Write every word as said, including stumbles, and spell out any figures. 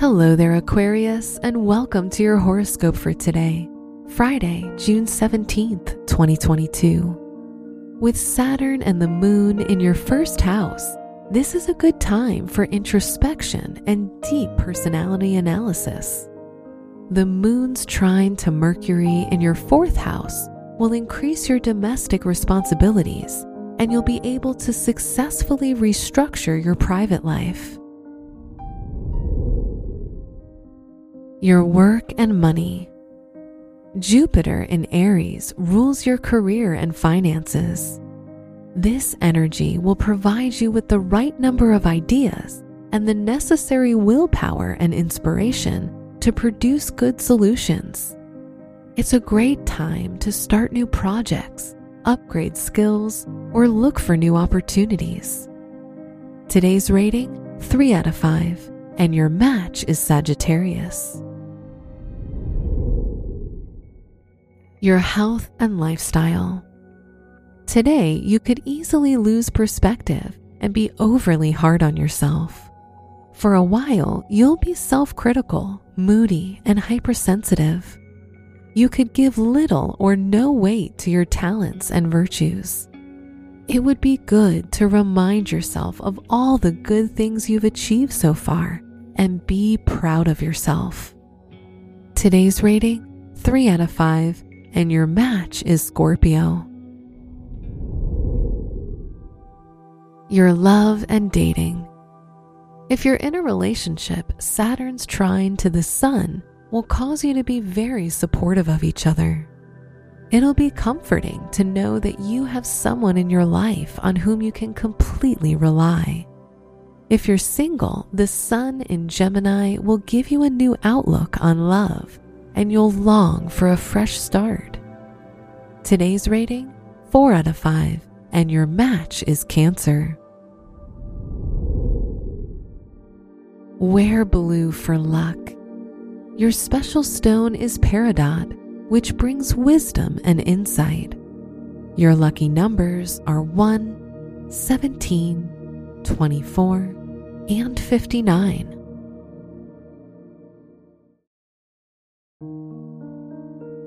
Hello there, Aquarius, and welcome to your horoscope for today, Friday, June seventeenth, twenty twenty-two. With Saturn and the Moon in your first house, this is a good time for introspection and deep personality analysis. The Moon's trine to Mercury in your fourth house will increase your domestic responsibilities, and you'll be able to successfully restructure your private life. Your work and money. Jupiter in Aries rules your career and finances. This energy will provide you with the right number of ideas and the necessary willpower and inspiration to produce good solutions. It's a great time to start new projects, upgrade skills, or look for new opportunities. Today's rating, three out of five, and your match is Sagittarius. Your health and lifestyle. Today, you could easily lose perspective and be overly hard on yourself. For a while, you'll be self-critical, moody, and hypersensitive. You could give little or no weight to your talents and virtues. It would be good to remind yourself of all the good things you've achieved so far and be proud of yourself. Today's rating, three out of five, and your match is Scorpio. Your love and dating. If you're in a relationship, Saturn's trine to the Sun will cause you to be very supportive of each other. It'll be comforting to know that you have someone in your life on whom you can completely rely. If you're single, the Sun in Gemini will give you a new outlook on love, and you'll long for a fresh start. Today's rating, four out of five. And your match is Cancer. Wear blue for luck. Your special stone is peridot, which brings wisdom and insight. Your lucky numbers are one, seventeen, twenty-four, and fifty-nine.